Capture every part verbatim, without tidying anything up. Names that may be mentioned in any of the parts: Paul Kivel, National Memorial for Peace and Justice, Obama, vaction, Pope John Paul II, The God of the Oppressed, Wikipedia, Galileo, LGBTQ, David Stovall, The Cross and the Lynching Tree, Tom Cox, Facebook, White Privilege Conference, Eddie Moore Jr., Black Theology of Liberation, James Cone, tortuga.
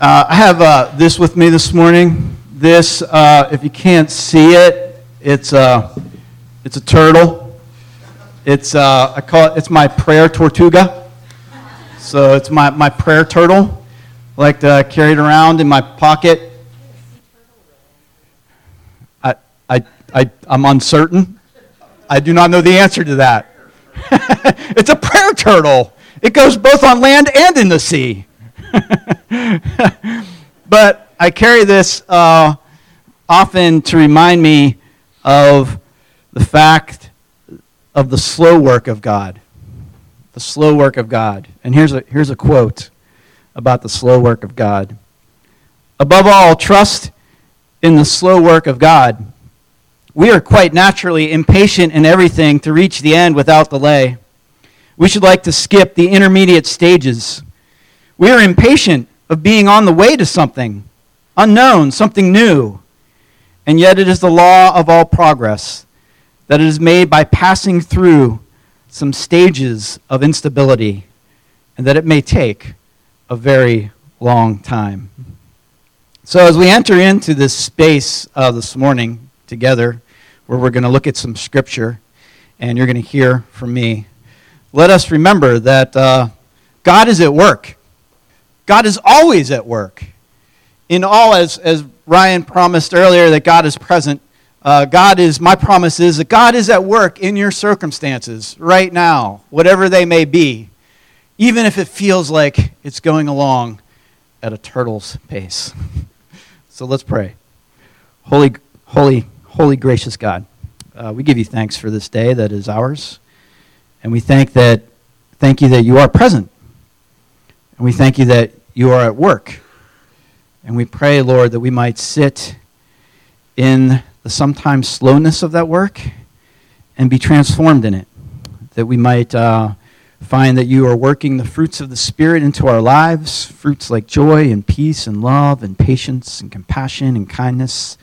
Uh, I have uh, this with me this morning. This, uh, if you can't see it, it's a, it's a turtle. It's uh, I call it. It's my prayer tortuga. So it's my, my prayer turtle. I like to carry it around in my pocket. I I I I'm uncertain. I do not know the answer to that. It's a prayer turtle. It goes both on land and in the sea. But I carry this uh, often to remind me of the fact of the slow work of God. The slow work of God. And here's a here's a quote about the slow work of God. Above all, trust in the slow work of God. We are quite naturally impatient in everything to reach the end without delay. We should like to skip the intermediate stages. We are impatient of being on the way to something unknown, something new. And yet it is the law of all progress that it is made by passing through some stages of instability, and that it may take a very long time. So as we enter into this space uh, this morning together, where we're going to look at some scripture, and you're going to hear from me, let us remember that uh, God is at work. God is always at work. In all, as, as Ryan promised earlier, that God is present. Uh, God is, my promise is that God is at work in your circumstances right now, whatever they may be, even if it feels like it's going along at a turtle's pace. So let's pray. Holy, holy, holy gracious God, uh, we give you thanks for this day that is ours, and we thank that, thank you that you are present. And we thank you that you are at work. And we pray, Lord, that we might sit in the sometimes slowness of that work and be transformed in it. That we might uh, find that you are working the fruits of the Spirit into our lives, fruits like joy and peace and love and patience and compassion and kindness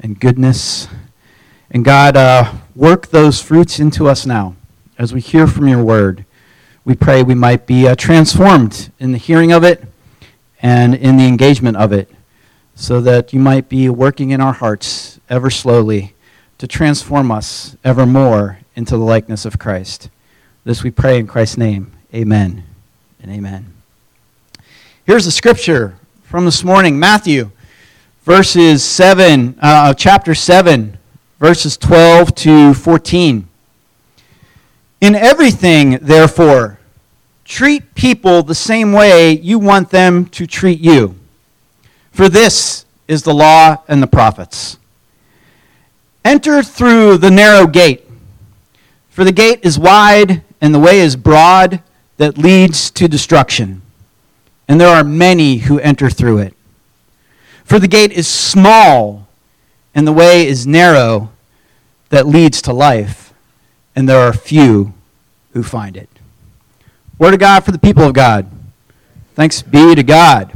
and goodness. And God, uh, work those fruits into us now as we hear from your word. We pray we might be uh, transformed in the hearing of it and in the engagement of it, so that you might be working in our hearts ever slowly to transform us ever more into the likeness of Christ. This we pray in Christ's name. Amen and amen. Here's the scripture from this morning, Matthew, verses seven, uh, chapter seven, verses twelve to fourteen. In everything, therefore, treat people the same way you want them to treat you. For this is the law and the prophets. Enter through the narrow gate, for the gate is wide and the way is broad that leads to destruction, and there are many who enter through it. For the gate is small and the way is narrow that leads to life, and there are few who find it. Word of God for the people of God. Thanks be to God.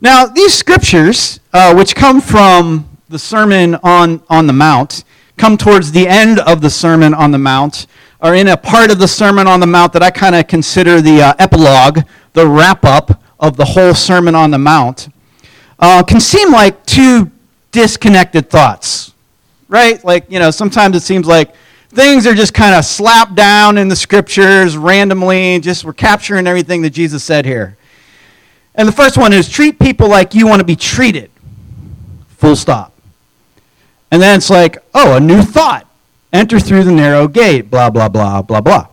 Now, these scriptures, uh, which come from the Sermon on, on the Mount, come towards the end of the Sermon on the Mount, are in a part of the Sermon on the Mount that I kind of consider the uh, epilogue, the wrap-up of the whole Sermon on the Mount, uh, can seem like two disconnected thoughts, right? Like, you know, sometimes it seems like things are just kind of slapped down in the scriptures randomly, just we're capturing everything that Jesus said here. And the first one is treat people like you want to be treated, full stop. And then it's like, oh, a new thought. Enter through the narrow gate, blah, blah, blah, blah, blah.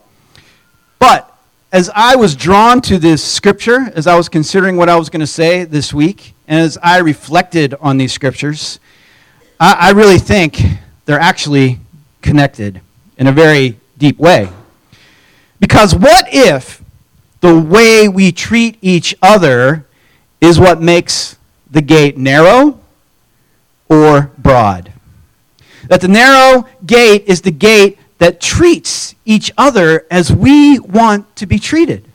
But as I was drawn to this scripture, as I was considering what I was going to say this week, and as I reflected on these scriptures, I, I really think they're actually connected in a very deep way. Because what if the way we treat each other is what makes the gate narrow or broad? That the narrow gate is the gate that treats each other as we want to be treated.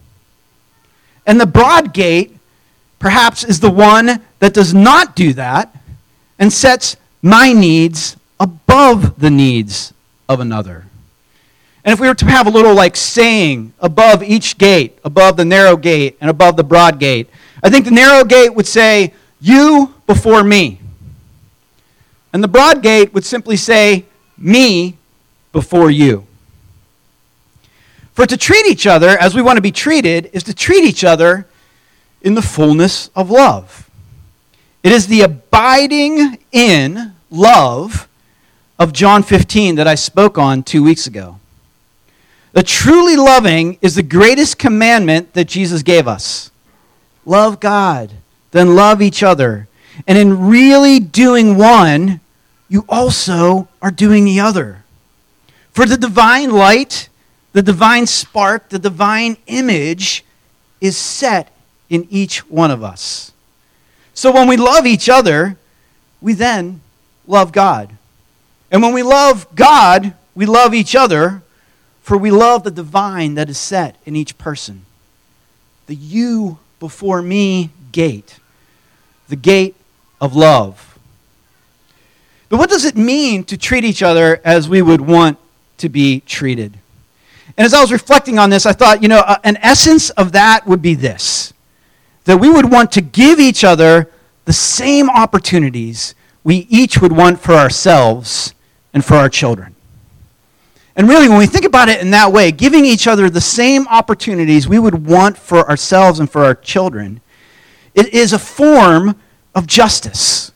And the broad gate, perhaps, is the one that does not do that and sets my needs above the needs of another. And if we were to have a little like saying above each gate, above the narrow gate and above the broad gate, I think the narrow gate would say, you before me. And the broad gate would simply say, me before you. For to treat each other as we want to be treated is to treat each other in the fullness of love. It is the abiding in love of John fifteen that I spoke on two weeks ago. The truly loving is the greatest commandment that Jesus gave us. Love God, then love each other. And in really doing one, you also are doing the other. For the divine light, the divine spark, the divine image is set in each one of us. So when we love each other, we then love God. And when we love God, we love each other, for we love the divine that is set in each person. The you before me gate, the gate of love. But what does it mean to treat each other as we would want to be treated? And as I was reflecting on this, I thought, you know, uh, an essence of that would be this, that we would want to give each other the same opportunities we each would want for ourselves and for our children. And really, when we think about it in that way, giving each other the same opportunities we would want for ourselves and for our children, it is a form of justice.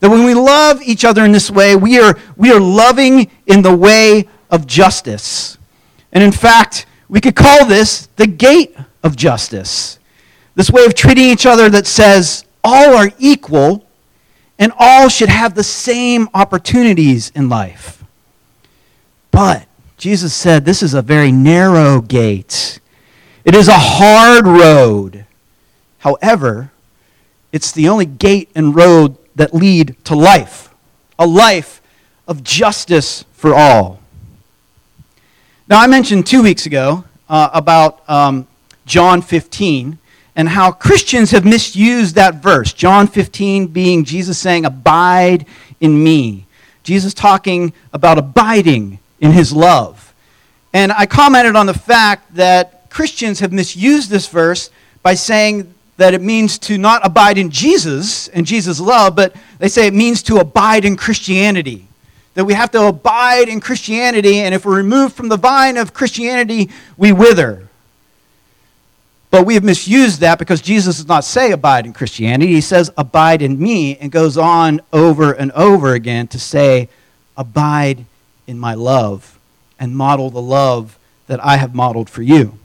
That when we love each other in this way, we are, we are loving in the way of justice. And in fact, we could call this the gate of justice. This way of treating each other that says all are equal and all should have the same opportunities in life. But Jesus said this is a very narrow gate. It is a hard road. However, it's the only gate and road that lead to life, a life of justice for all. Now, I mentioned two weeks ago uh, about um, John fifteen and how Christians have misused that verse, John fifteen being Jesus saying, abide in me. Jesus talking about abiding in his love. And I commented on the fact that Christians have misused this verse by saying that it means to not abide in Jesus and Jesus' love, but they say it means to abide in Christianity. That we have to abide in Christianity, and if we're removed from the vine of Christianity, we wither. But we have misused that because Jesus does not say abide in Christianity. He says abide in me and goes on over and over again to say abide in my love and model the love that I have modeled for you.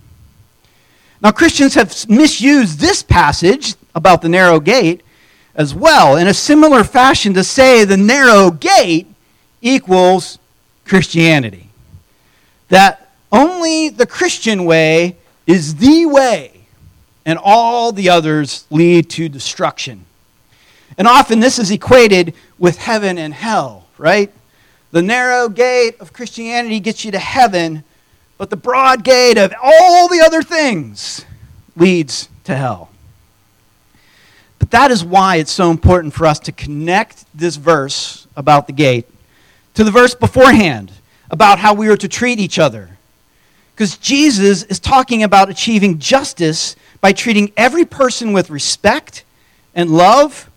Now, Christians have misused this passage about the narrow gate as well in a similar fashion to say the narrow gate equals Christianity. That only the Christian way is the way, and all the others lead to destruction. And often this is equated with heaven and hell, right? The narrow gate of Christianity gets you to heaven, but the broad gate of all the other things leads to hell. But that is why it's so important for us to connect this verse about the gate to the verse beforehand about how we are to treat each other. Because Jesus is talking about achieving justice by treating every person with respect and love,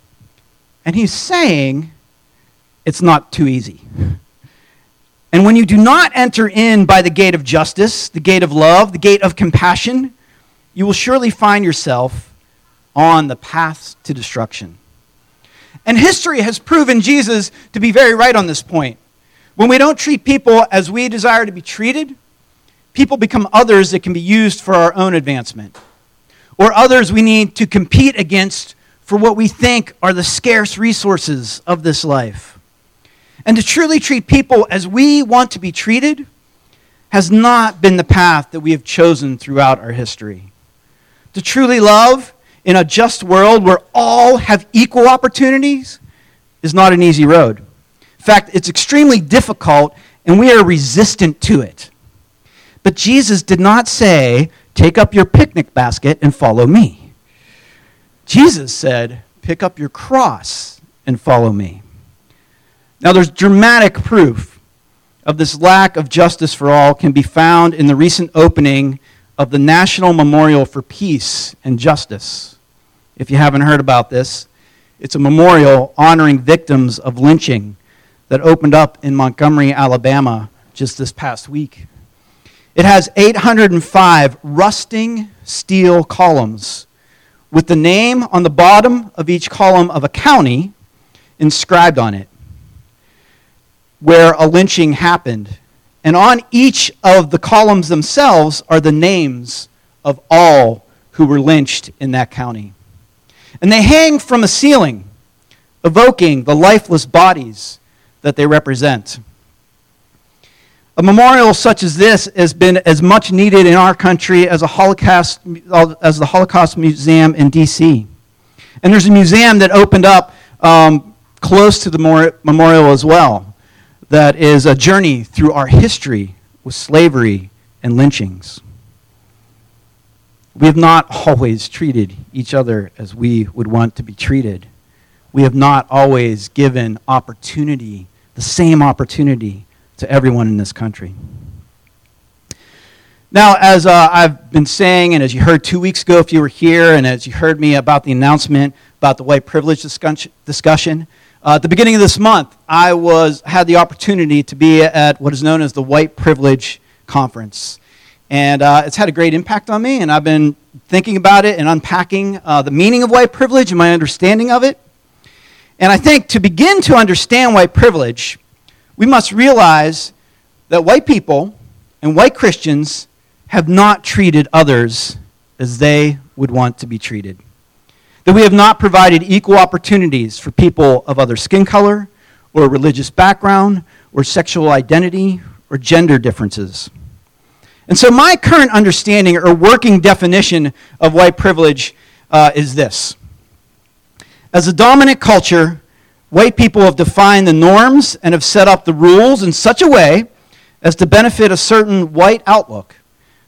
and he's saying it's not too easy. And when you do not enter in by the gate of justice, the gate of love, the gate of compassion, you will surely find yourself on the path to destruction. And history has proven Jesus to be very right on this point. When we don't treat people as we desire to be treated, people become others that can be used for our own advancement, or others we need to compete against for what we think are the scarce resources of this life. And to truly treat people as we want to be treated has not been the path that we have chosen throughout our history. To truly love in a just world where all have equal opportunities is not an easy road. In fact, it's extremely difficult, and we are resistant to it. But Jesus did not say, take up your picnic basket and follow me. Jesus said, pick up your cross and follow me. Now, there's dramatic proof of this lack of justice for all can be found in the recent opening of the National Memorial for Peace and Justice. if you haven't heard about this. It's a memorial honoring victims of lynching that opened up in Montgomery, Alabama, just this past week. It has eight hundred five rusting steel columns with the name on the bottom of each column of a county inscribed on it where a lynching happened. And on each of the columns themselves are the names of all who were lynched in that county. And they hang from a ceiling, evoking the lifeless bodies that they represent. A memorial such as this has been as much needed in our country as a Holocaust as the Holocaust Museum in D C And there's a museum that opened up um, close to the mor- memorial as well that is a journey through our history with slavery and lynchings. We have not always treated each other as we would want to be treated. We have not always given opportunity, the same opportunity, to everyone in this country. Now, as uh, I've been saying, and as you heard two weeks ago if you were here, and as you heard me about the announcement about the white privilege discussion, uh, at the beginning of this month, I was had the opportunity to be at what is known as the White Privilege Conference. And uh, it's had a great impact on me, and I've been thinking about it and unpacking uh, the meaning of white privilege and my understanding of it. And I think to begin to understand white privilege, we must realize that white people and white Christians have not treated others as they would want to be treated. That we have not provided equal opportunities for people of other skin color or religious background or sexual identity or gender differences. And so my current understanding or working definition of white privilege uh, is this. As a dominant culture, white people have defined the norms and have set up the rules in such a way as to benefit a certain white outlook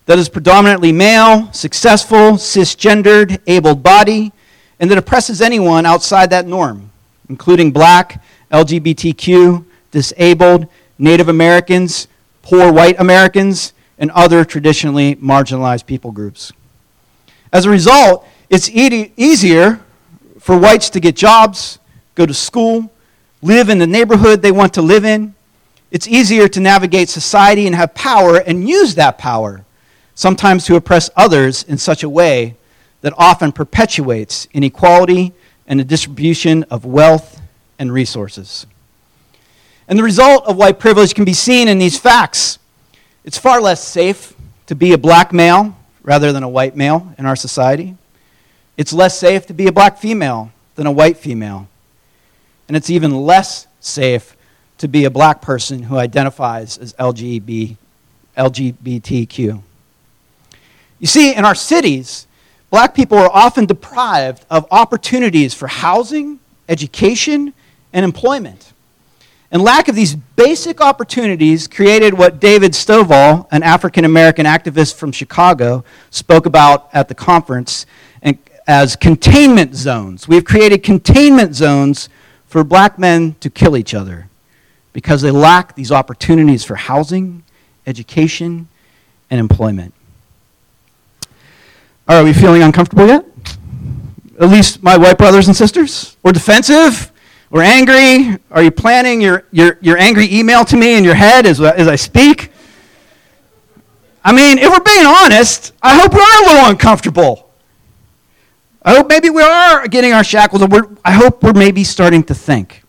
that is predominantly male, successful, cisgendered, able-bodied, and that oppresses anyone outside that norm, including black, L G B T Q, disabled, Native Americans, poor white Americans, and other traditionally marginalized people groups. As a result, it's e- easier for whites to get jobs, go to school, live in the neighborhood they want to live in. It's easier to navigate society and have power and use that power, sometimes to oppress others in such a way that often perpetuates inequality and the distribution of wealth and resources. And the result of white privilege can be seen in these facts. It's far less safe to be a black male rather than a white male in our society. It's less safe to be a black female than a white female. And it's even less safe to be a black person who identifies as L G B T Q. You see, in our cities, black people are often deprived of opportunities for housing, education, and employment. And lack of these basic opportunities created what David Stovall, an African-American activist from Chicago, spoke about at the conference and as containment zones. We have created containment zones for black men to kill each other because they lack these opportunities for housing, education, and employment. Are we feeling uncomfortable yet? At least my white brothers and sisters? Or defensive? We're angry. Are you planning your, your, your angry email to me in your head as, as I speak? I mean, if we're being honest, I hope we are a little uncomfortable. I hope maybe we are getting our shackles. Or we're, I hope we're maybe starting to think.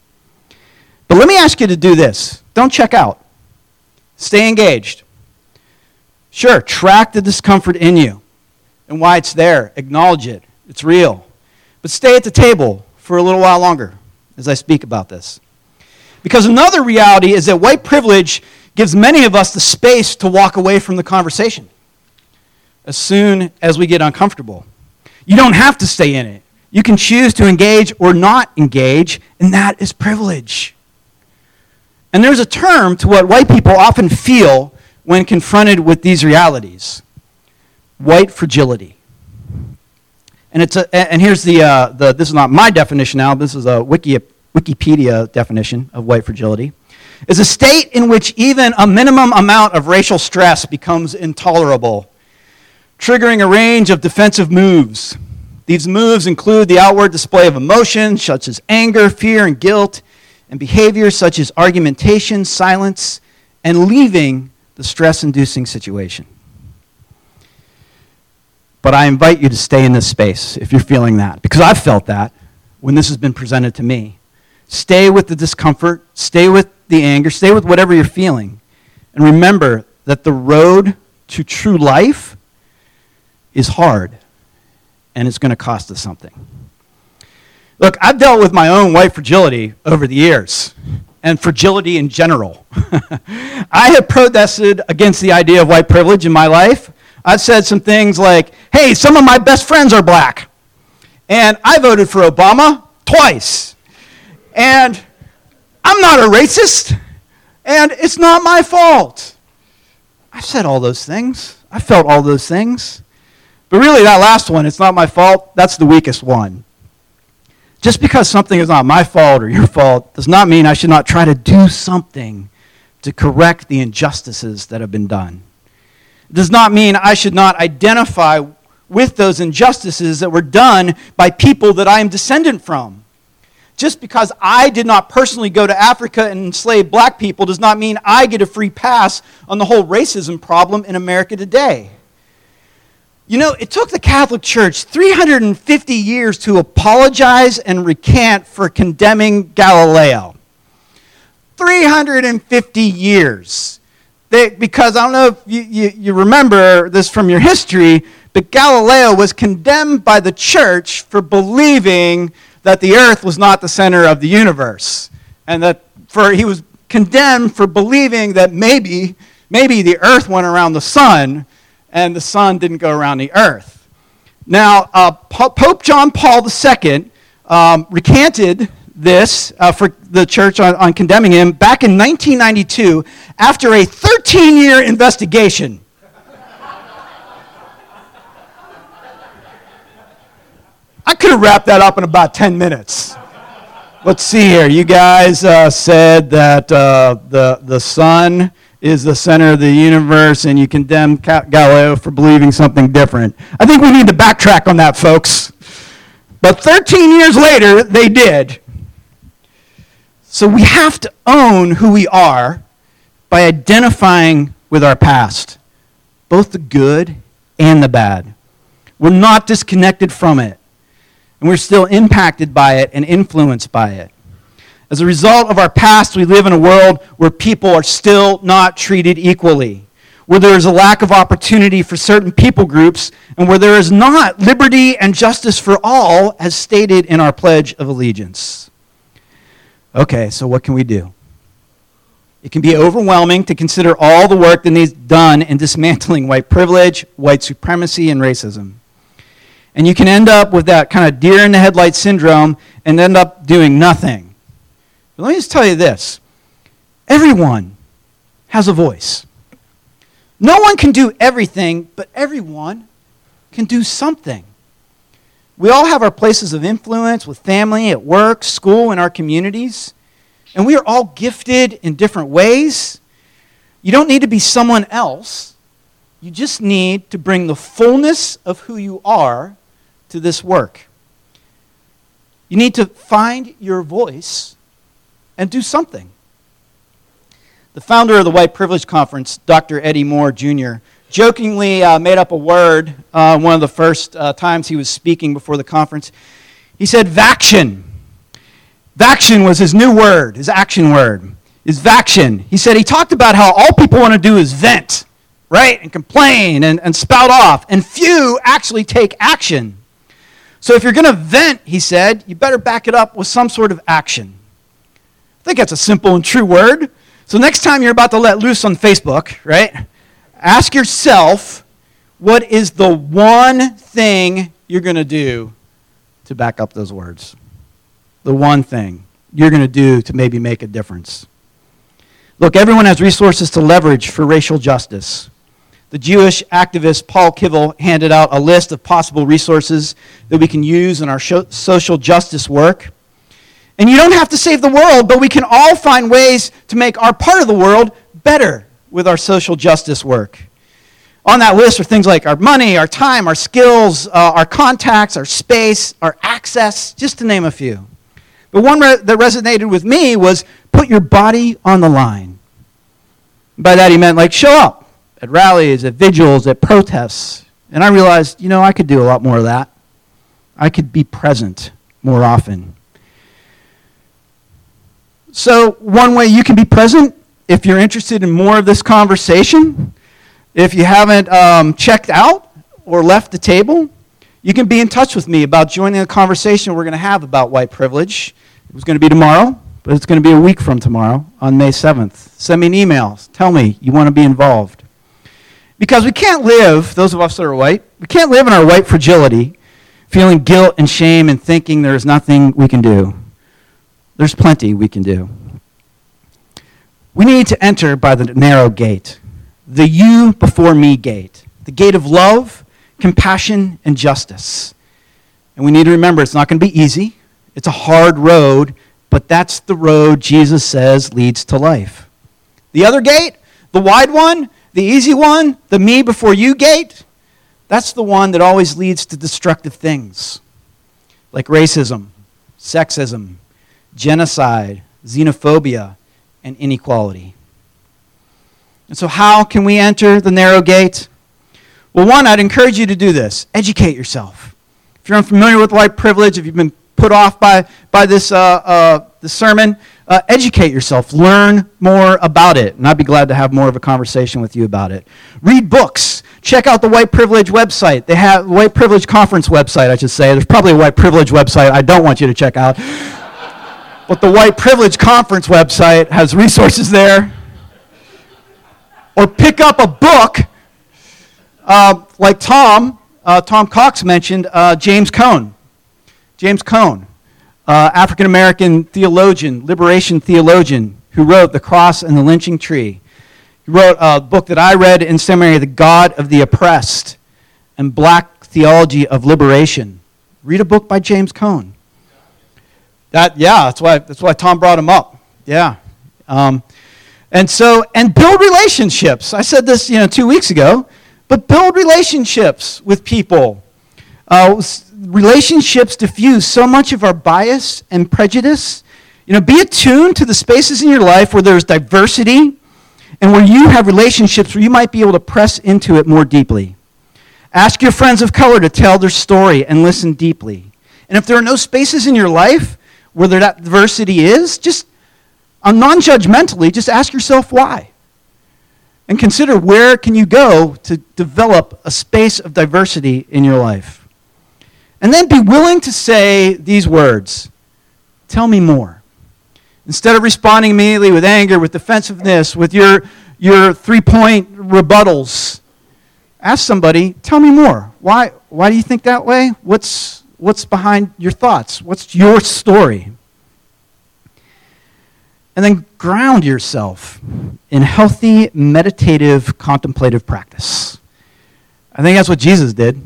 But let me ask you to do this. Don't check out. Stay engaged. Sure, track the discomfort in you and why it's there. Acknowledge it. It's real. But stay at the table for a little while longer as I speak about this. Because another reality is that white privilege gives many of us the space to walk away from the conversation as soon as we get uncomfortable. You don't have to stay in it. You can choose to engage or not engage, and that is privilege. And there's a term to what white people often feel when confronted with these realities, white fragility. And it's a, and here's the, uh, the, this is not my definition now, this is a Wiki, Wikipedia definition of white fragility. It's a state in which even a minimum amount of racial stress becomes intolerable, triggering a range of defensive moves. These moves include the outward display of emotions such as anger, fear, and guilt, and behaviors such as argumentation, silence, and leaving the stress-inducing situation. But I invite you to stay in this space if you're feeling that, because I've felt that when this has been presented to me. Stay with the discomfort, stay with the anger, stay with whatever you're feeling, and remember that the road to true life is hard, and it's going to cost us something. Look, I've dealt with my own white fragility over the years, and fragility in general. I have protested against the idea of white privilege in my life. I've said some things like, hey, some of my best friends are black. And I voted for Obama twice. And I'm not a racist. And it's not my fault. I've said all those things. I felt all those things. But really, that last one, it's not my fault, that's the weakest one. Just because something is not my fault or your fault does not mean I should not try to do something to correct the injustices that have been done. It does not mean I should not identify with those injustices that were done by people that I am descendant from. Just because I did not personally go to Africa and enslave black people does not mean I get a free pass on the whole racism problem in America today. You know, it took the Catholic Church three hundred fifty years to apologize and recant for condemning Galileo. three hundred fifty years. They, because I don't know if you, you, you remember this from your history, but Galileo was condemned by the church for believing that the earth was not the center of the universe. And that for he was condemned for believing that maybe, maybe the earth went around the sun, and the sun didn't go around the earth. Now, uh, Pope John Paul the Second um, recanted this uh, for the church on, on condemning him back in nineteen ninety-two after a thirteen-year investigation. I could have wrapped that up in about ten minutes. Let's see here. You guys uh, said that uh, the, the sun is the center of the universe, and you condemn Galileo for believing something different. I think we need to backtrack on that, folks. But thirteen years later, they did. So we have to own who we are by identifying with our past, both the good and the bad. We're not disconnected from it, and we're still impacted by it and influenced by it. As a result of our past, we live in a world where people are still not treated equally, where there is a lack of opportunity for certain people groups, and where there is not liberty and justice for all, as stated in our Pledge of Allegiance. Okay, so what can we do? It can be overwhelming to consider all the work that needs done in dismantling white privilege, white supremacy, and racism. And you can end up with that kind of deer in the headlights syndrome and end up doing nothing. But let me just tell you this. Everyone has a voice. No one can do everything, but everyone can do something. We all have our places of influence with family, at work, school, and our communities. And we are all gifted in different ways. You don't need to be someone else. You just need to bring the fullness of who you are to this work. You need to find your voice and do something. The founder of the White Privilege Conference, Doctor Eddie Moore Junior, jokingly uh, made up a word uh, one of the first uh, times he was speaking before the conference. He said, vaction. Vaction was his new word, his action word, his vaction. He said he talked about how all people want to do is vent, right, and complain and, and spout off, and few actually take action. So if you're going to vent, he said, you better back it up with some sort of action. I think that's a simple and true word. So next time you're about to let loose on Facebook, right, ask yourself, what is the one thing you're going to do to back up those words? The one thing you're going to do to maybe make a difference. Look, everyone has resources to leverage for racial justice. The Jewish activist Paul Kivel handed out a list of possible resources that we can use in our social justice work. And you don't have to save the world, but we can all find ways to make our part of the world better with our social justice work. on that list are things like our money, our time, our skills, uh, our contacts, our space, our access, just to name a few. But one re- that resonated with me was put your body on the line. By that he meant like show up at rallies, at vigils, at protests. And I realized, you know, I could do a lot more of that. I could be present more often. So one way you can be present, if you're interested in more of this conversation, if you haven't um, checked out or left the table, you can be in touch with me about joining a conversation we're going to have about white privilege. It was going to be tomorrow, but it's going to be a week from tomorrow on May seventh. Send me an email. Tell me you want to be involved. Because we can't live, those of us that are white, we can't live in our white fragility, feeling guilt and shame and thinking there's nothing we can do. There's plenty we can do. We need to enter by the narrow gate, the you before me gate, the gate of love, compassion, and justice. And we need to remember it's not going to be easy. It's a hard road, but that's the road Jesus says leads to life. The other gate, the wide one, the easy one, the me before you gate, that's the one that always leads to destructive things like racism, sexism, genocide, xenophobia, and inequality. And so how can we enter the narrow gate? Well, one, I'd encourage you to do this. Educate yourself. If you're unfamiliar with white privilege, if you've been put off by, by this, uh, uh, this sermon, uh, educate yourself. Learn more about it. And I'd be glad to have more of a conversation with you about it. Read books. Check out the White Privilege website. They have the White Privilege Conference website, I should say. There's probably a White Privilege website I don't want you to check out. But the White Privilege Conference website has resources there. Or pick up a book. Uh, like Tom, uh, Tom Cox mentioned, uh, James Cone. James Cone, uh, African-American theologian, liberation theologian, who wrote The Cross and the Lynching Tree. He wrote a book that I read in seminary, The God of the Oppressed, and Black Theology of Liberation. Read a book by James Cone. That, yeah, that's why, that's why Tom brought him up. Yeah. Um, and so, and build relationships. I said this, you know, two weeks ago. But build relationships with people. Uh, relationships diffuse so much of our bias and prejudice. You know, be attuned to the spaces in your life where there's diversity and where you have relationships where you might be able to press into it more deeply. Ask your friends of color to tell their story and listen deeply. And if there are no spaces in your life where that diversity is, just uh, non-judgmentally, just ask yourself why. And consider where can you go to develop a space of diversity in your life. And then be willing to say these words, tell me more. Instead of responding immediately with anger, with defensiveness, with your, your three-point rebuttals, ask somebody, tell me more. Why, why do you think that way? What's, what's behind your thoughts? What's your story? And then ground yourself in healthy, meditative, contemplative practice. I think that's what Jesus did.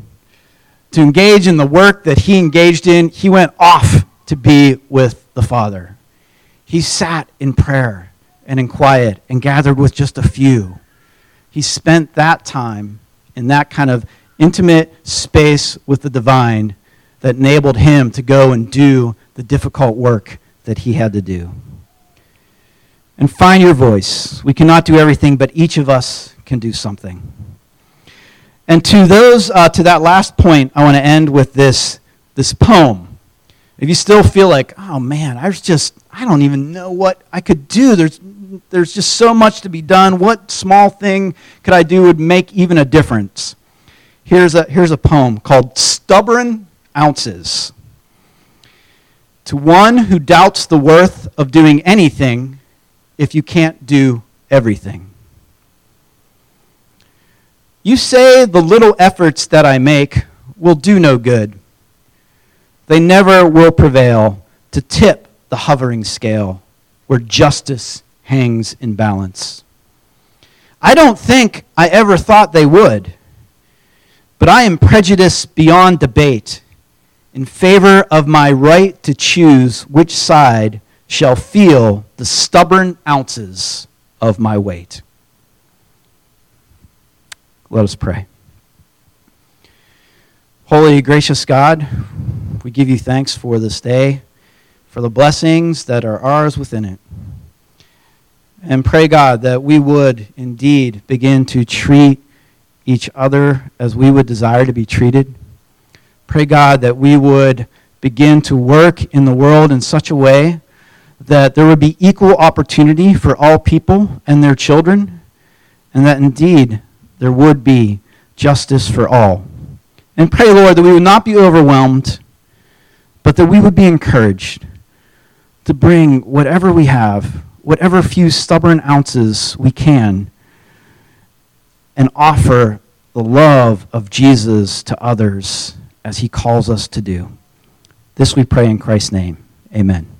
To engage in the work that he engaged in, he went off to be with the Father. He sat in prayer and in quiet and gathered with just a few. He spent that time in that kind of intimate space with the divine that enabled him to go and do the difficult work that he had to do. And find your voice. We cannot do everything, but each of us can do something. And to those, uh, to that last point, I want to end with this, this poem. If you still feel like, oh man, I was just, I don't even know what I could do. There's, there's just so much to be done. What small thing could I do would make even a difference? Here's a, here's a poem called Stubborn Ounces. To one who doubts the worth of doing anything, if you can't do everything. You say the little efforts that I make will do no good. They never will prevail to tip the hovering scale where justice hangs in balance. I don't think I ever thought they would, but I am prejudiced beyond debate in favor of my right to choose which side shall feel the stubborn ounces of my weight. Let us pray. Holy, gracious God, we give you thanks for this day, for the blessings that are ours within it. And pray, God, that we would indeed begin to treat each other as we would desire to be treated. Pray, God, that we would begin to work in the world in such a way that there would be equal opportunity for all people and their children, and that indeed there would be justice for all. And pray, Lord, that we would not be overwhelmed, but that we would be encouraged to bring whatever we have, whatever few stubborn ounces we can, and offer the love of Jesus to others as he calls us to do. This we pray in Christ's name. Amen.